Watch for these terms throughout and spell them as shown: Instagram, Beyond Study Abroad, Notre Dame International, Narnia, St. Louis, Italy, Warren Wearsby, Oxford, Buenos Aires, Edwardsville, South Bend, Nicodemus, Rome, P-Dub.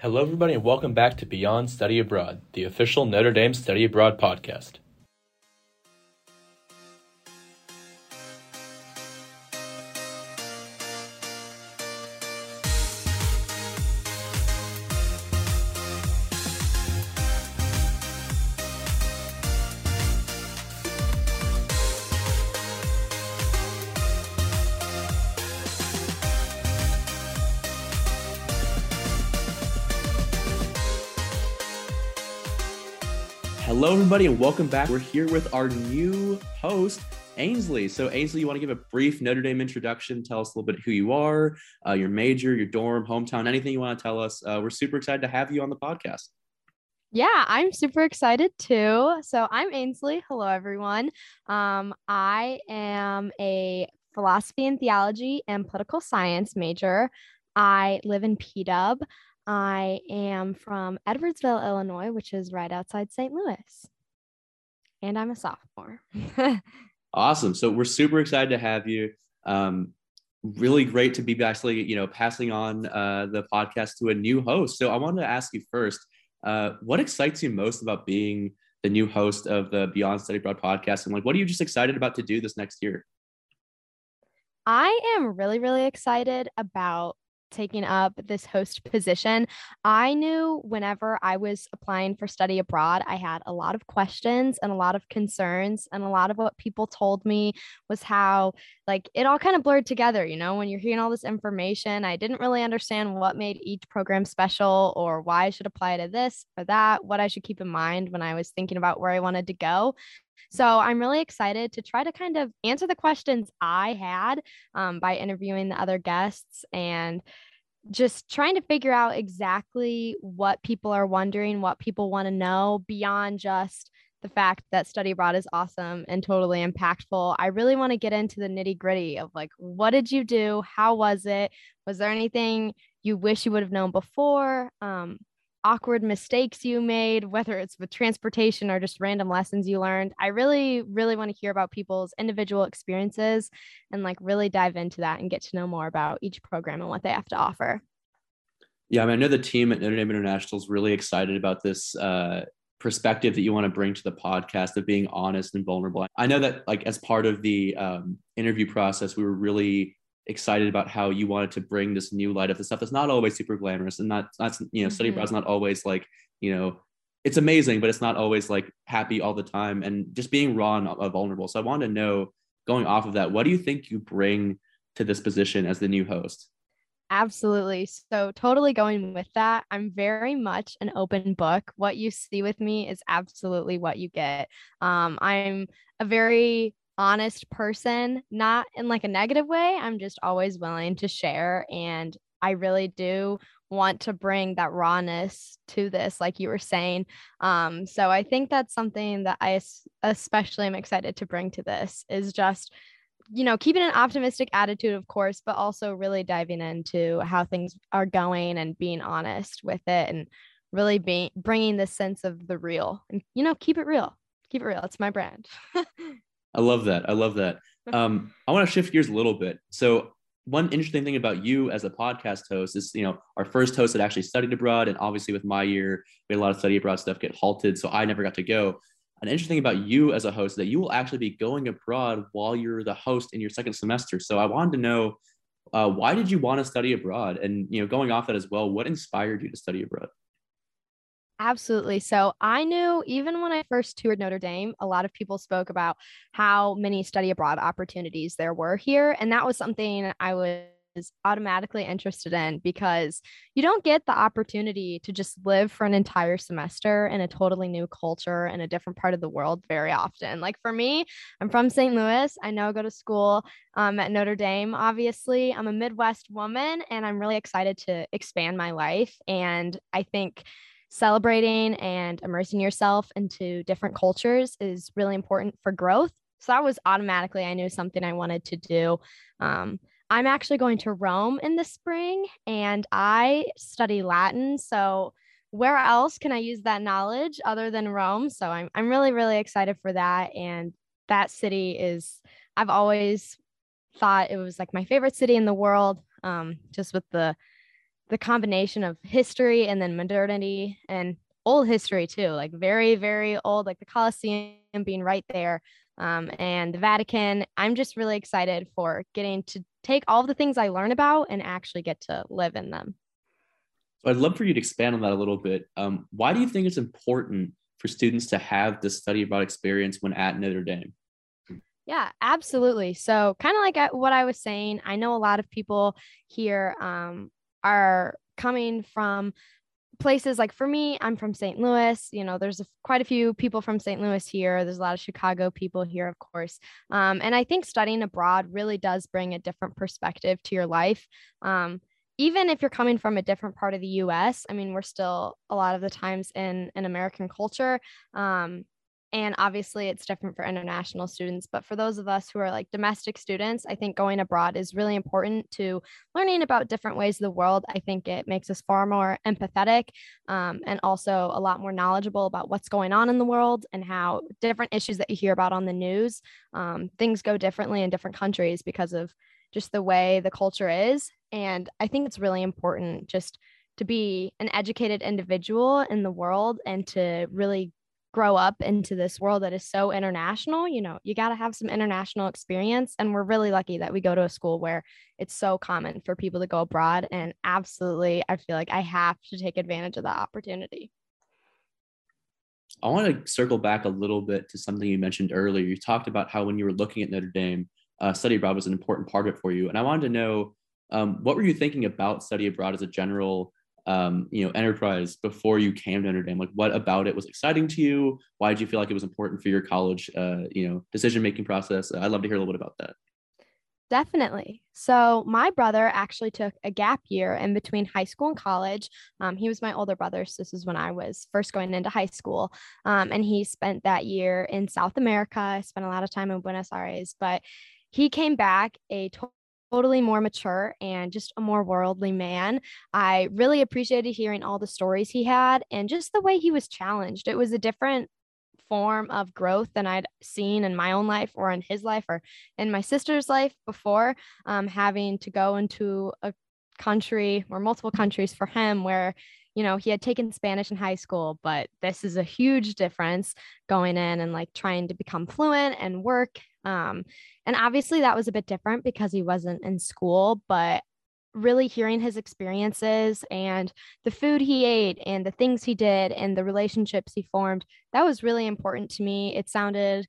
Hello everybody and welcome back to Beyond Study Abroad, the official Notre Dame Study Abroad podcast. Hello, everybody, and welcome back. We're here with our new host, Ainsley. So, Ainsley, you want to give a brief Notre Dame introduction? Tell us a little bit who you are, your major, your dorm, hometown, anything you want to tell us. We're super excited to have you on the podcast. Yeah, I'm super excited too. So, I'm Ainsley. Hello, everyone. I am a philosophy and theology and political science major. I live in P-Dub. I am from Edwardsville, Illinois, which is right outside St. Louis, and I'm a sophomore. Awesome. So we're super excited to have you. Really great to be actually, passing on the podcast to a new host. So I wanted to ask you first, what excites you most about being the new host of the Beyond Study Abroad podcast? And what are you just excited about to do this next year? I am really, really excited about taking up this host position. I knew whenever I was applying for study abroad, I had a lot of questions and a lot of concerns, and a lot of what people told me was how it all kind of blurred together, when you're hearing all this information. I didn't really understand what made each program special or why I should apply to this or that, what I should keep in mind when I was thinking about where I wanted to go. So I'm really excited to try to kind of answer the questions I had by interviewing the other guests and just trying to figure out exactly what people are wondering, what people want to know beyond just the fact that study abroad is awesome and totally impactful. I really want to get into the nitty gritty of what did you do? How was it? Was there anything you wish you would have known before? Awkward mistakes you made, whether it's with transportation or just random lessons you learned. I really, really want to hear about people's individual experiences and really dive into that and get to know more about each program and what they have to offer. Yeah, I know the team at Notre Dame International is really excited about this perspective that you want to bring to the podcast of being honest and vulnerable. I know that as part of the interview process, we were really excited about how you wanted to bring this new light of the stuff that's not always super glamorous and not study abroad's not always it's amazing, but it's not always happy all the time, and just being raw and vulnerable. So I want to know, going off of that, what do you think you bring to this position as the new host? Absolutely. So totally going with that, I'm very much an open book. What you see with me is absolutely what you get. I'm a very honest person, not in a negative way. I'm just always willing to share. And I really do want to bring that rawness to this, like you were saying. So I think that's something that I especially am excited to bring to this, is just, keeping an optimistic attitude, of course, but also really diving into how things are going and being honest with it, and really bringing this sense of the real and, keep it real. Keep it real. It's my brand. I love that. I love that. I want to shift gears a little bit. So one interesting thing about you as a podcast host is, our first host that actually studied abroad. And obviously with my year, we had a lot of study abroad stuff get halted. So I never got to go. An interesting thing about you as a host is that you will actually be going abroad while you're the host in your second semester. So I wanted to know, why did you want to study abroad? And, going off that as well, what inspired you to study abroad? Absolutely. So I knew even when I first toured Notre Dame, a lot of people spoke about how many study abroad opportunities there were here. And that was something I was automatically interested in, because you don't get the opportunity to just live for an entire semester in a totally new culture and a different part of the world very often. For me, I'm from St. Louis. I now go to school at Notre Dame. Obviously, I'm a Midwest woman, and I'm really excited to expand my life. And I think celebrating and immersing yourself into different cultures is really important for growth. So that was automatically, I knew something I wanted to do. I'm actually going to Rome in the spring, and I study Latin. So where else can I use that knowledge other than Rome? So I'm really, really excited for that. And that city is, I've always thought it was my favorite city in the world, just with the the combination of history and then modernity and old history too, like very, very old, like the Colosseum being right there, and the Vatican. I'm just really excited for getting to take all the things I learn about and actually get to live in them. So I'd love for you to expand on that a little bit. Why do you think it's important for students to have the study abroad experience when at Notre Dame? Yeah, absolutely. So kind of like what I was saying, I know a lot of people here are coming from places like, for me, I'm from St. Louis. You know, there's quite a few people from St. Louis here. There's a lot of Chicago people here, of course. And I think studying abroad really does bring a different perspective to your life. Even if you're coming from a different part of the U.S., I mean, we're still a lot of the times in American culture. And obviously it's different for international students, but for those of us who are like domestic students, I think going abroad is really important to learning about different ways of the world. I think it makes us far more empathetic and also a lot more knowledgeable about what's going on in the world and how different issues that you hear about on the news, things go differently in different countries because of just the way the culture is. And I think it's really important just to be an educated individual in the world and to really grow up into this world that is so international. You know, you got to have some international experience. And we're really lucky that we go to a school where it's so common for people to go abroad. And absolutely, I feel like I have to take advantage of that opportunity. I want to circle back a little bit to something you mentioned earlier. You talked about how when you were looking at Notre Dame, study abroad was an important part of it for you. And I wanted to know, what were you thinking about study abroad as a general, enterprise before you came to Notre Dame? Like, what about it was exciting to you? Why did you feel like it was important for your college, decision-making process? I'd love to hear a little bit about that. Definitely. So my brother actually took a gap year in between high school and college. He was my older brother, so this is when I was first going into high school. And he spent that year in South America. I spent a lot of time in Buenos Aires, but he came back a totally more mature and just a more worldly man. I really appreciated hearing all the stories he had and just the way he was challenged. It was a different form of growth than I'd seen in my own life or in his life or in my sister's life before, having to go into a country or multiple countries for him where, you know, he had taken Spanish in high school, but this is a huge difference going in and like trying to become fluent and work. And obviously that was a bit different because he wasn't in school, but really hearing his experiences and the food he ate and the things he did and the relationships he formed, that was really important to me. It sounded,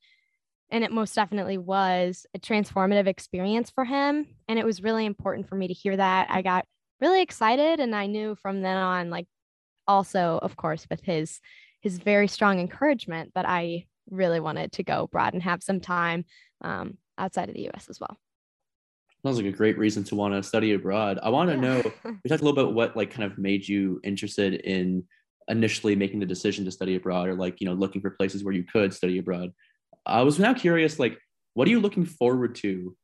and it most definitely was, a transformative experience for him. And it was really important for me to hear that. I got really excited. And I knew from then on, like also, of course, with his very strong encouragement, that I really wanted to go abroad and have some time outside of the US as well. Sounds like a great reason to want to study abroad. I want to know, we talked a little bit what like kind of made you interested in initially making the decision to study abroad or like, you know, looking for places where you could study abroad. I was now curious, like, what are you looking forward to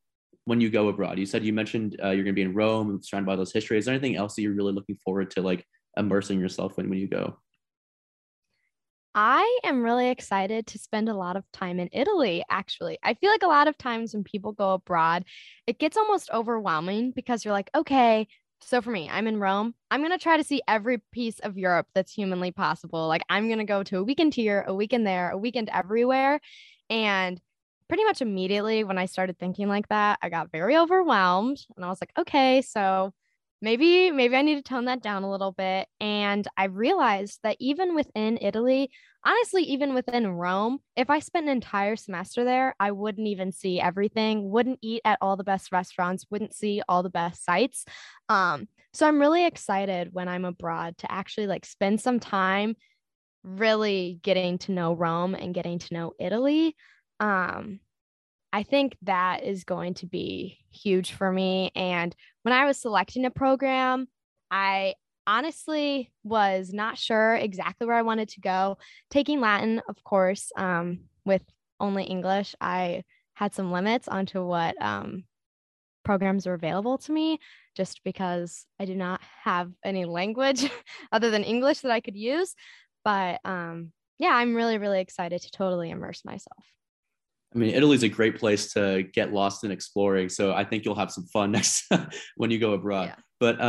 when you go abroad? You mentioned you're going to be in Rome and surrounded by those histories. Is there anything else that you're really looking forward to like immersing yourself in when you go? I am really excited to spend a lot of time in Italy, actually. I feel like a lot of times when people go abroad, it gets almost overwhelming because you're like, okay, so for me, I'm in Rome. I'm going to try to see every piece of Europe that's humanly possible. Like I'm going to go to a weekend here, a weekend there, a weekend everywhere. And pretty much immediately when I started thinking like that, I got very overwhelmed and I was like, okay, so Maybe I need to tone that down a little bit. And I realized that even within Italy, honestly, even within Rome, if I spent an entire semester there, I wouldn't even see everything, wouldn't eat at all the best restaurants, wouldn't see all the best sites. So I'm really excited when I'm abroad to actually like spend some time really getting to know Rome and getting to know Italy. I think that is going to be huge for me. And when I was selecting a program, I honestly was not sure exactly where I wanted to go. Taking Latin, of course, with only English, I had some limits onto what programs were available to me, just because I do not have any language other than English that I could use. But I'm really, really excited to totally immerse myself. I mean, Italy's a great place to get lost in exploring. So I think you'll have some fun next when you go abroad. Yeah. But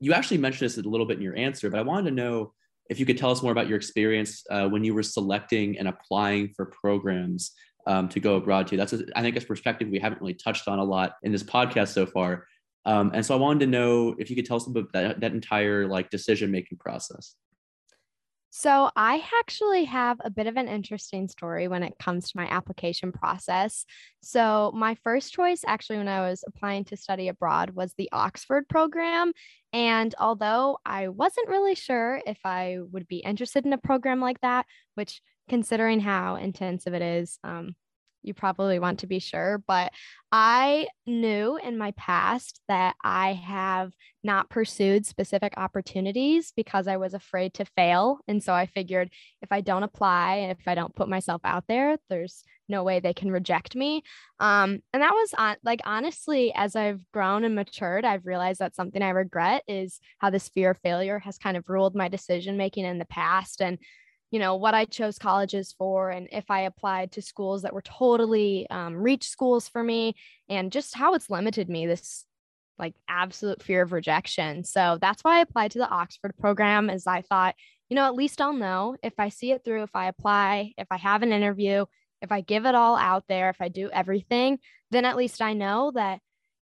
you actually mentioned this a little bit in your answer, but I wanted to know if you could tell us more about your experience when you were selecting and applying for programs to go abroad to. That's, I think, a perspective we haven't really touched on a lot in this podcast so far. And so I wanted to know if you could tell us about that entire like decision-making process. So I actually have a bit of an interesting story when it comes to my application process. So my first choice, actually, when I was applying to study abroad, was the Oxford program. And although I wasn't really sure if I would be interested in a program like that, which considering how intensive it is, you probably want to be sure, but I knew in my past that I have not pursued specific opportunities because I was afraid to fail. And so I figured if I don't apply and if I don't put myself out there, there's no way they can reject me. And that was honestly, as I've grown and matured, I've realized that something I regret is how this fear of failure has kind of ruled my decision-making in the past. And you know, what I chose colleges for, and if I applied to schools that were totally reach schools for me, and just how it's limited me, this like absolute fear of rejection. So that's why I applied to the Oxford program, as I thought, you know, at least I'll know if I see it through, if I apply, if I have an interview, if I give it all out there, if I do everything, then at least I know that,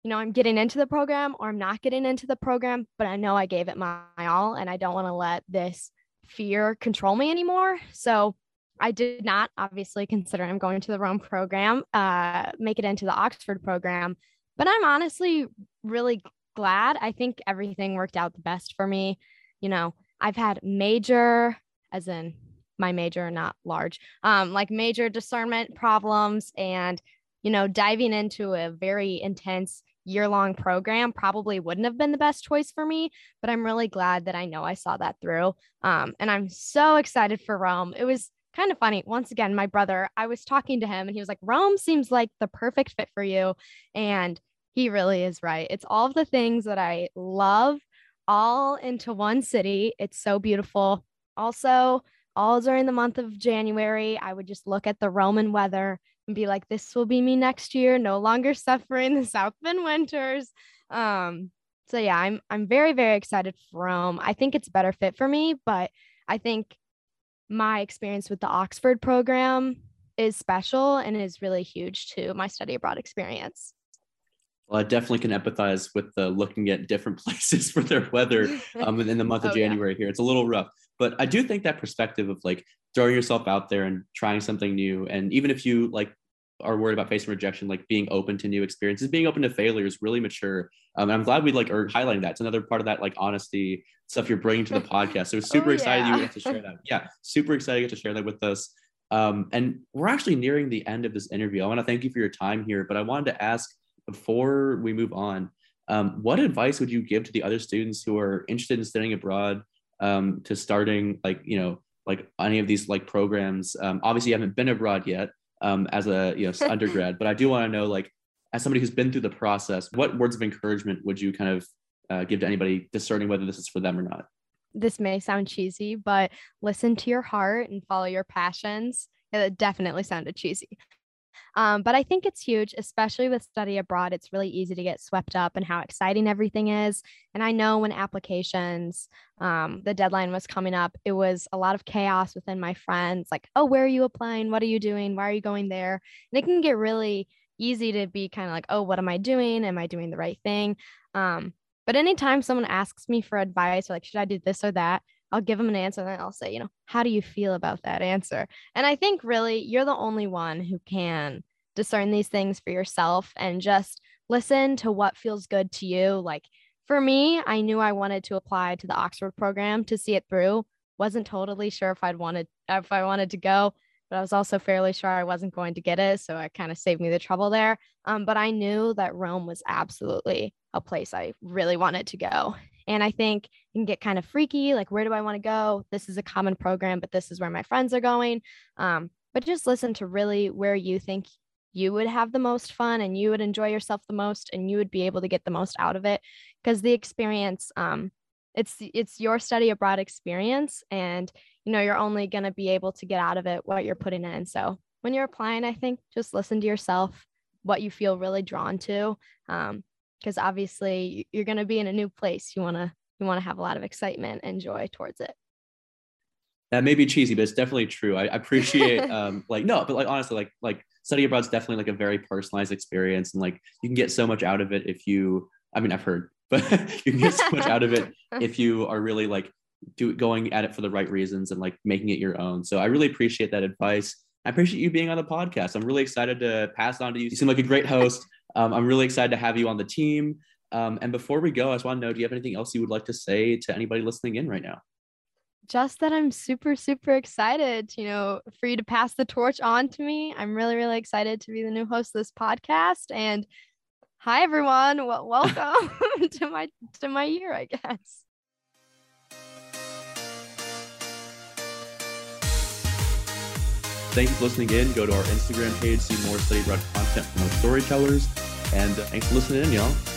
you know, I'm getting into the program or I'm not getting into the program, but I know I gave it my all, and I don't want to let this fear control me anymore. So I did not, obviously, consider I'm going to the Rome program, make it into the Oxford program, but I'm honestly really glad. I think everything worked out the best for me. You know, I've had major, as in my major, not large, like major discernment problems, and, you know, diving into a very intense year-long program probably wouldn't have been the best choice for me, but I'm really glad that I know I saw that through. And I'm so excited for Rome. It was kind of funny. Once again, my brother, I was talking to him and he was like, Rome seems like the perfect fit for you. And he really is right. It's all of the things that I love all into one city. It's so beautiful. Also, all during the month of January, I would just look at the Roman weather and be like, this will be me next year, no longer suffering the South Bend winters. So yeah, I'm very, very excited for Rome. I think it's a better fit for me, but I think my experience with the Oxford program is special and is really huge to my study abroad experience. Well, I definitely can empathize with the looking at different places for their weather in the month of January here. It's a little rough. But I do think that perspective of like throwing yourself out there and trying something new. And even if you like are worried about facing rejection, like being open to new experiences, being open to failure is really mature. And I'm glad we like are highlighting that. It's another part of that like honesty stuff you're bringing to the podcast. So it's super excited you get to share that. Yeah, super excited you get to share that with us. And we're actually nearing the end of this interview. I want to thank you for your time here, but I wanted to ask before we move on, what advice would you give to the other students who are interested in studying abroad? To starting like, you know, like any of these like programs, obviously you haven't been abroad yet as a, you know, undergrad, but I do want to know, like, as somebody who's been through the process, what words of encouragement would you kind of give to anybody discerning whether this is for them or not? This may sound cheesy, but listen to your heart and follow your passions. It definitely sounded cheesy. But I think it's huge, especially with study abroad. It's really easy to get swept up in how exciting everything is. And I know when applications, the deadline was coming up, it was a lot of chaos within my friends. Like, oh, where are you applying? What are you doing? Why are you going there? And it can get really easy to be kind of like, oh, what am I doing? Am I doing the right thing? But anytime someone asks me for advice or like, should I do this or that? I'll give them an answer and then I'll say, you know, how do you feel about that answer? And I think really you're the only one who can discern these things for yourself and just listen to what feels good to you. Like for me, I knew I wanted to apply to the Oxford program to see it through. Wasn't totally sure if I wanted to go, but I was also fairly sure I wasn't going to get it. So it kind of saved me the trouble there. But I knew that Rome was absolutely a place I really wanted to go. And I think you can get kind of freaky, like, where do I want to go? This is a common program, but this is where my friends are going. But just listen to really where you think you would have the most fun and you would enjoy yourself the most and you would be able to get the most out of it. Because the experience, it's your study abroad experience, and, you know, you're only going to be able to get out of it what you're putting in. So when you're applying, I think just listen to yourself, what you feel really drawn to. Because obviously you're going to be in a new place. You want to we want to have a lot of excitement and joy towards it. That may be cheesy, but it's definitely true. I appreciate honestly, study abroad is definitely like a very personalized experience, and like you can get so much out of it if you, I mean, I've heard, but you can get so much out of it if you are really like going at it for the right reasons and like making it your own. So I really appreciate that advice. I appreciate you being on the podcast. I'm really excited to pass on to you. You seem like a great host. I'm really excited to have you on the team. And before we go, I just want to know, do you have anything else you would like to say to anybody listening in right now? Just that I'm super, super excited, you know, for you to pass the torch on to me. I'm really, really excited to be the new host of this podcast. And hi, everyone. Well, welcome to my year, I guess. Thank you for listening in. Go to our Instagram page, see more study abroad content from our storytellers. And thanks for listening in, y'all.